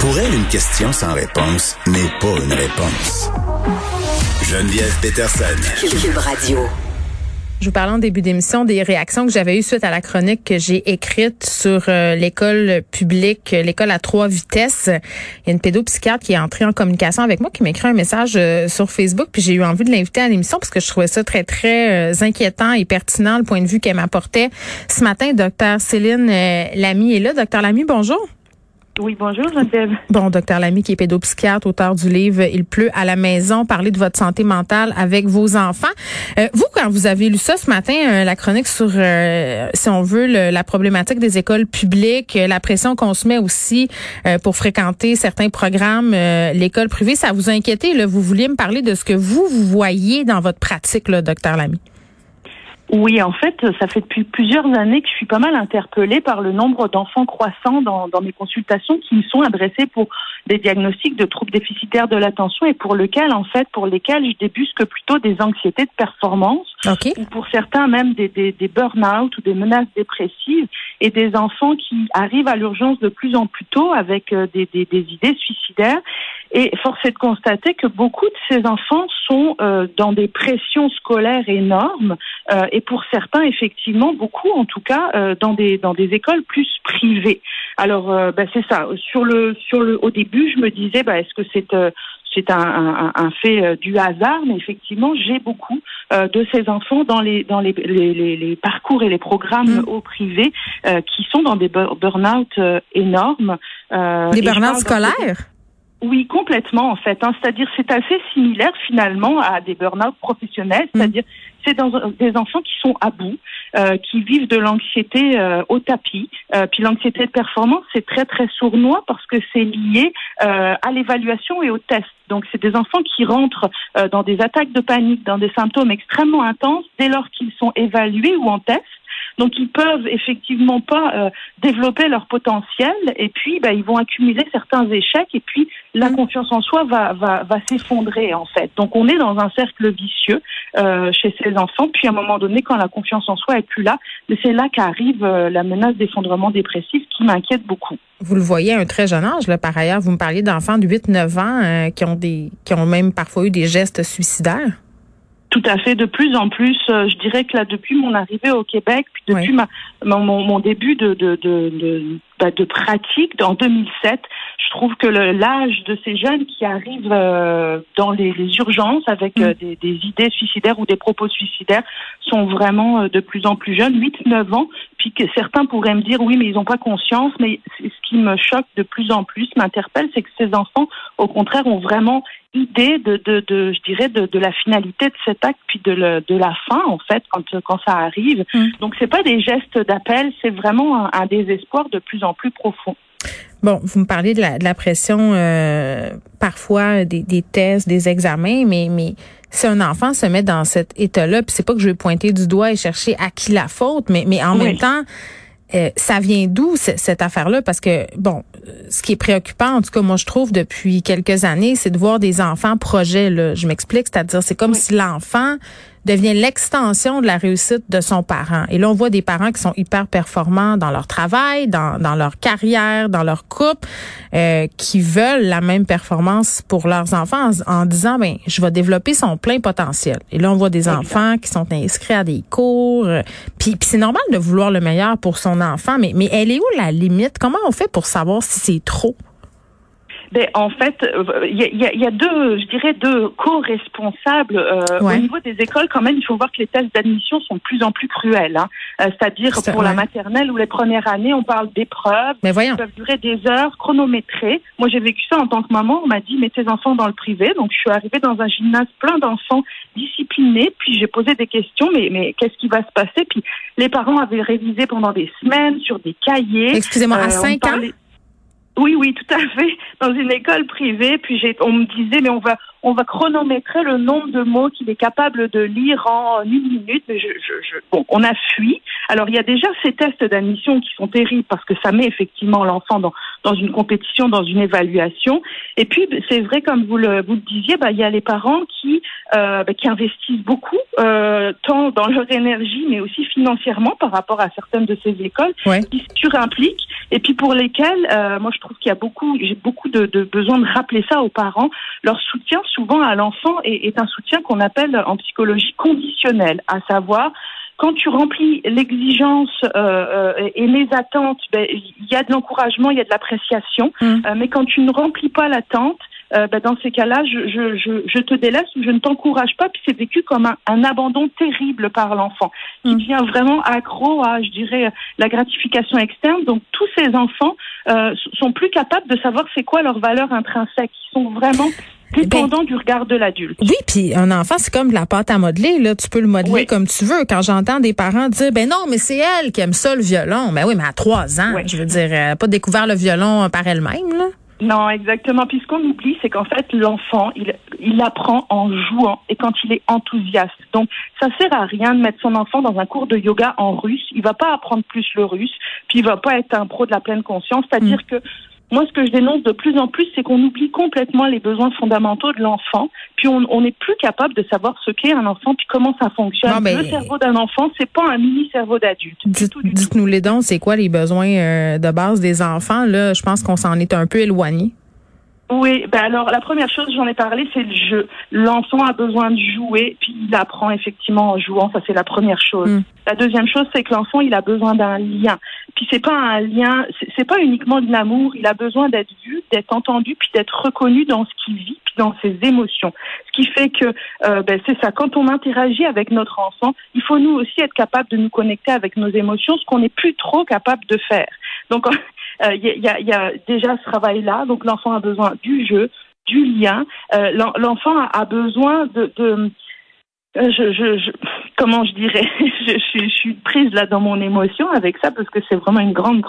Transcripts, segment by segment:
Pour elle, une question sans réponse n'est pas une réponse. Geneviève Peterson. Cube Radio. Je vous parlais en début d'émission des réactions que j'avais eues suite à la chronique que j'ai écrite sur l'école publique, l'école à 3 vitesses. Il y a une pédopsychiatre qui est entrée en communication avec moi, qui m'écrit un message sur Facebook, puis j'ai eu envie de l'inviter à l'émission parce que je trouvais ça très, très inquiétant et pertinent, le point de vue qu'elle m'apportait. Ce matin, Dr Céline Lamy est là. Dr Lamy, bonjour. Oui, bonjour, Geneviève. Bon, Dr Lamy, qui est pédopsychiatre, auteur du livre Il pleut à la maison, parler de votre santé mentale avec vos enfants. Vous, quand vous avez lu ça ce matin, la chronique sur, si on veut, la problématique des écoles publiques, la pression qu'on se met aussi pour fréquenter certains programmes, l'école privée, ça vous inquiétait, là? Vous vouliez me parler de ce que vous voyez dans votre pratique, là, Dr Lamy? Oui, en fait, ça fait depuis plusieurs années que je suis pas mal interpellée par le nombre d'enfants croissants dans mes consultations qui me sont adressés pour des diagnostics de troubles déficitaires de l'attention et pour lesquels je débusque plutôt des anxiétés de performance, okay, ou pour certains même des burn-out ou des menaces dépressives, et des enfants qui arrivent à l'urgence de plus en plus tôt avec des idées suicidaires. Et force est de constater que beaucoup de ces enfants sont dans des pressions scolaires énormes, et pour certains, effectivement, beaucoup en tout cas, dans des écoles plus privées. Alors, c'est ça. Au début, je me disais, est-ce que c'est un fait du hasard, mais effectivement, j'ai beaucoup de ces enfants dans les parcours et les programmes au privé qui sont dans des burn-out énormes. Des burn-out scolaires? Oui, complètement, en fait. C'est-à-dire, c'est assez similaire, finalement, à des burn-out professionnels. C'est-à-dire, c'est dans des enfants qui sont à bout, qui vivent de l'anxiété au tapis. Puis l'anxiété de performance, c'est très, très sournois parce que c'est lié à l'évaluation et au test. Donc, c'est des enfants qui rentrent dans des attaques de panique, dans des symptômes extrêmement intenses dès lors qu'ils sont évalués ou en test. Donc, ils peuvent effectivement pas développer leur potentiel, et puis ils vont accumuler certains échecs, et puis la confiance en soi va s'effondrer, en fait. Donc, on est dans un cercle vicieux chez ces enfants, puis à un moment donné, quand la confiance en soi est plus là, c'est là qu'arrive la menace d'effondrement dépressif qui m'inquiète beaucoup. Vous le voyez à un très jeune âge, là, par ailleurs. Vous me parliez d'enfants de 8-9 ans qui ont même parfois eu des gestes suicidaires. Tout à fait, de plus en plus. Je dirais que là, depuis mon arrivée au Québec, puis depuis mon début de pratique en 2007, je trouve que l'âge de ces jeunes qui arrivent dans les urgences avec des idées suicidaires ou des propos suicidaires sont vraiment de plus en plus jeunes, 8-9 ans, puis que certains pourraient me dire, oui, mais ils n'ont pas conscience, mais ce qui me choque de plus en plus, m'interpelle, c'est que ces enfants, au contraire, ont vraiment idée de la finalité de cet acte, puis de la fin, en fait, quand ça arrive. Donc, c'est pas des gestes d'appel, c'est vraiment un désespoir de plus en plus profond. Bon, vous me parlez de la pression parfois des tests, des examens, mais si un enfant se met dans cet état-là, puis c'est pas que je vais pointer du doigt et chercher à qui la faute, mais en même temps, ça vient d'où cette affaire-là? Parce que, ce qui est préoccupant, en tout cas, moi, je trouve depuis quelques années, c'est de voir des enfants projets, là. Je m'explique, c'est-à-dire, c'est comme si l'enfant devient l'extension de la réussite de son parent. Et là, on voit des parents qui sont hyper performants dans leur travail, dans leur carrière, dans leur couple, qui veulent la même performance pour leurs enfants en disant, je vais développer son plein potentiel. Et là, on voit des enfants qui sont inscrits à des cours. Puis c'est normal de vouloir le meilleur pour son enfant, mais elle est où la limite? Comment on fait pour savoir si c'est trop? En fait, il y a deux co-responsables au niveau des écoles. Quand même, il faut voir que les tests d'admission sont de plus en plus cruels. Hein. C'est-à-dire, pour la maternelle ou les premières années, on parle d'épreuves qui peuvent durer des heures chronométrées. Moi, j'ai vécu ça en tant que maman. On m'a dit, mets tes enfants dans le privé. Donc, je suis arrivée dans un gymnase plein d'enfants disciplinés. Puis, j'ai posé des questions, mais qu'est-ce qui va se passer? Puis, les parents avaient révisé pendant des semaines sur des cahiers. Excusez-moi, à 5 ans? Oui, tout à fait. Dans une école privée, puis on me disait, mais on va chronométrer le nombre de mots qu'il est capable de lire en 1 minute. Mais on a fui. Alors, il y a déjà ces tests d'admission qui sont terribles parce que ça met effectivement l'enfant dans dans une compétition, dans une évaluation. Et puis, c'est vrai, comme vous le disiez, il y a les parents qui investissent beaucoup, tant dans leur énergie, mais aussi financièrement par rapport à certaines de ces écoles, qui s'impliquent, et puis pour lesquelles, moi je trouve qu'il y a beaucoup de besoin de rappeler ça aux parents. Leur soutien souvent à l'enfant est un soutien qu'on appelle en psychologie conditionnel, à savoir, quand tu remplis l'exigence et les attentes, il y a de l'encouragement, il y a de l'appréciation, mais quand tu ne remplis pas l'attente, dans ces cas-là, je te délaisse ou je ne t'encourage pas, puis c'est vécu comme un abandon terrible par l'enfant, qui devient vraiment accro à, je dirais, la gratification externe. Donc tous ces enfants sont plus capables de savoir c'est quoi leur valeur intrinsèque. Ils sont vraiment dépendant du regard de l'adulte. Oui, puis un enfant, c'est comme de la pâte à modeler, là. Tu peux le modeler comme tu veux. Quand j'entends des parents dire, non, mais c'est elle qui aime ça, le violon. Oui, mais à 3 ans, je veux dire, elle n'a pas découvert le violon par elle-même, là. Non, exactement. Puis ce qu'on oublie, c'est qu'en fait, l'enfant, il apprend en jouant et quand il est enthousiaste. Donc, ça sert à rien de mettre son enfant dans un cours de yoga en russe. Il va pas apprendre plus le russe, puis il va pas être un pro de la pleine conscience. C'est-à-dire que moi, ce que je dénonce de plus en plus, c'est qu'on oublie complètement les besoins fondamentaux de l'enfant, puis on n'est plus capable de savoir ce qu'est un enfant, puis comment ça fonctionne. Non, le cerveau d'un enfant, c'est pas un mini-cerveau d'adulte. Dites-nous les dons, c'est quoi les besoins de base des enfants? Là, je pense qu'on s'en est un peu éloigné. Oui, alors la première chose, j'en ai parlé, c'est le jeu. L'enfant a besoin de jouer, puis il apprend effectivement en jouant, ça c'est la première chose. La deuxième chose, c'est que l'enfant, il a besoin d'un lien. Puis c'est pas un lien, c'est pas uniquement de l'amour, il a besoin d'être vu, d'être entendu, puis d'être reconnu dans ce qu'il vit, puis dans ses émotions. Ce qui fait que, c'est ça, quand on interagit avec notre enfant, il faut nous aussi être capable de nous connecter avec nos émotions, ce qu'on n'est plus trop capable de faire. Donc, il y a déjà ce travail-là, donc l'enfant a besoin du jeu, du lien. L'enfant a besoin je suis prise là dans mon émotion avec ça parce que c'est vraiment une grande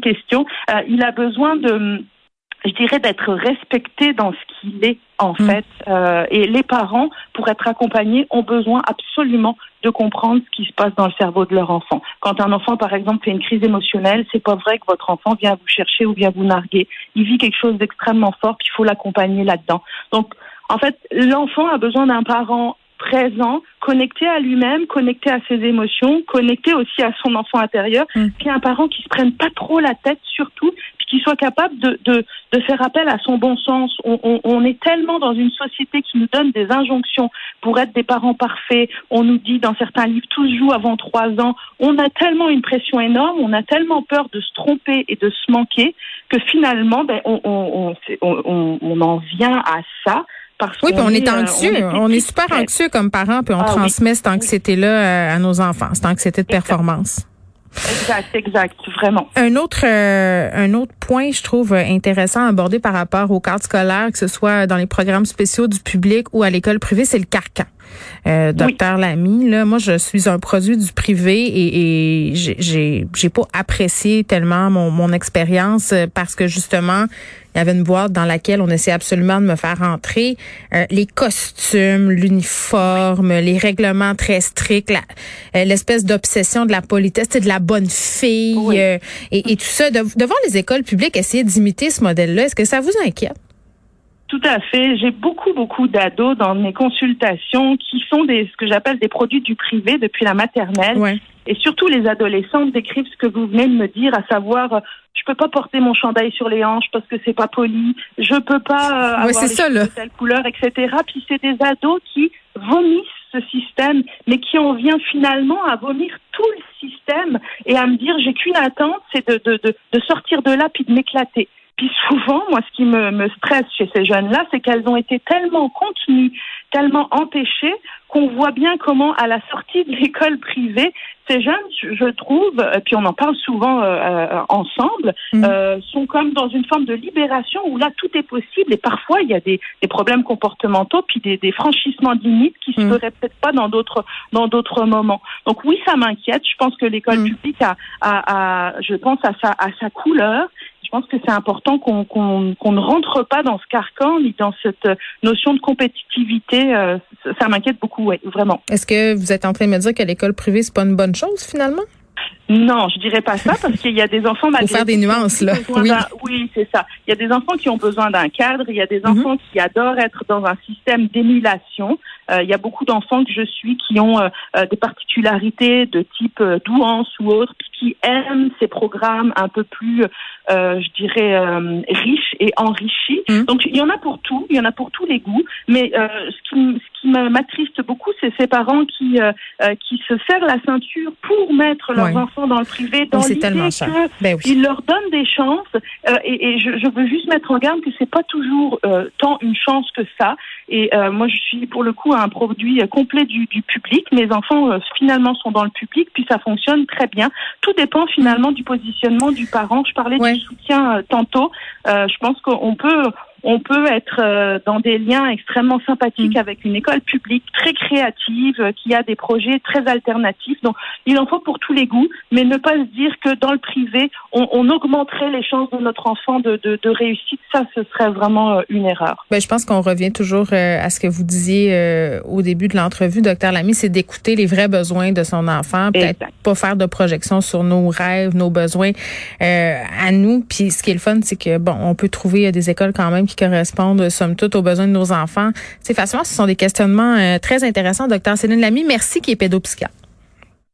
question. Il a besoin d'être respecté dans ce qu'il est en fait. Et les parents, pour être accompagnés, ont besoin absolument de comprendre ce qui se passe dans le cerveau de leur enfant. Quand un enfant, par exemple, fait une crise émotionnelle, c'est pas vrai que votre enfant vient vous chercher ou vient vous narguer. Il vit quelque chose d'extrêmement fort, puis il faut l'accompagner là-dedans. Donc, en fait, l'enfant a besoin d'un parent présent, connecté à lui-même, connecté à ses émotions, connecté aussi à son enfant intérieur, puis un parent qui se prenne pas trop la tête, surtout, puis qui soit capable de faire appel à son bon sens. On est tellement dans une société qui nous donne des injonctions pour être des parents parfaits. On nous dit dans certains livres, tous jouent avant 3 ans. On a tellement une pression énorme, on a tellement peur de se tromper et de se manquer que finalement, on en vient à ça. Oui, puis on est anxieux. On est super anxieux comme parents, puis on transmet cette anxiété-là à nos enfants, cette anxiété de performance. Exact, vraiment. Un autre point, je trouve, intéressant à aborder par rapport au cadre scolaire, que ce soit dans les programmes spéciaux du public ou à l'école privée, c'est le carcan. Docteur Lamy, là, moi, je suis un produit du privé et j'ai pas apprécié tellement mon expérience parce que justement, il y avait une boîte dans laquelle on essayait absolument de me faire entrer. Les costumes, l'uniforme, les règlements très stricts, l'espèce d'obsession de la politesse, de la bonne fille et tout ça. Devant les écoles publiques, essayer d'imiter ce modèle-là, est-ce que ça vous inquiète? Tout à fait. J'ai beaucoup d'ados dans mes consultations qui sont ce que j'appelle des produits du privé depuis la maternelle. Ouais. Et surtout, les adolescents décrivent ce que vous venez de me dire, à savoir, je peux pas porter mon chandail sur les hanches parce que c'est pas poli, je peux pas avoir de telle couleur, etc. Puis c'est des ados qui vomissent ce système, mais qui en vient finalement à vomir tout le système et à me dire, j'ai qu'une attente, c'est de sortir de là puis de m'éclater. Puis souvent, moi, ce qui me stresse chez ces jeunes-là, c'est qu'elles ont été tellement contenues, tellement empêchées, qu'on voit bien comment, à la sortie de l'école privée, ces jeunes, je trouve, et puis on en parle souvent ensemble, sont comme dans une forme de libération où là, tout est possible. Et parfois, il y a des problèmes comportementaux, puis des franchissements de limites qui se feraient peut-être pas dans d'autres moments. Donc oui, ça m'inquiète. Je pense que l'école publique a, je pense, à sa couleur. Je pense que c'est important qu'on ne rentre pas dans ce carcan ni dans cette notion de compétitivité. Ça m'inquiète beaucoup, vraiment. Est-ce que vous êtes en train de me dire que l'école privée, c'est pas une bonne chose, finalement? Non, je dirais pas ça parce qu'il y a des enfants malgré. Pour faire des nuances là. Oui. Oui, c'est ça. Il y a des enfants qui ont besoin d'un cadre. Il y a des enfants qui adorent être dans un système d'émulation. Il y a beaucoup d'enfants que je suis qui ont des particularités de type douance ou autre, qui aiment ces programmes un peu plus, riches et enrichis. Donc il y en a pour tout, il y en a pour tous les goûts. Mais ce qui m'attriste beaucoup, c'est ces parents qui se serrent la ceinture pour mettre leurs enfants dans le privé, dans l'idée qu'ils leur donnent des chances. Et je veux juste mettre en garde que c'est pas toujours tant une chance que ça. Et moi, je suis pour le coup un produit complet du public. Mes enfants finalement sont dans le public, puis ça fonctionne très bien. Tout dépend finalement du positionnement du parent. Je parlais du soutien tantôt. Je pense qu'on peut... On peut être dans des liens extrêmement sympathiques avec une école publique très créative qui a des projets très alternatifs. Donc, il en faut pour tous les goûts, mais ne pas se dire que dans le privé, on augmenterait les chances de notre enfant de réussite. Ça, ce serait vraiment une erreur. Ben, je pense qu'on revient toujours à ce que vous disiez au début de l'entrevue, Dr Lamy, c'est d'écouter les vrais besoins de son enfant, peut-être pas faire de projection sur nos rêves, nos besoins à nous. Puis, ce qui est le fun, c'est que bon, on peut trouver des écoles quand même qui correspondent, somme toute, aux besoins de nos enfants. C'est facilement, ce sont des questionnements très intéressants. Docteur Céline Lamy, merci, qui est pédopsychiatre.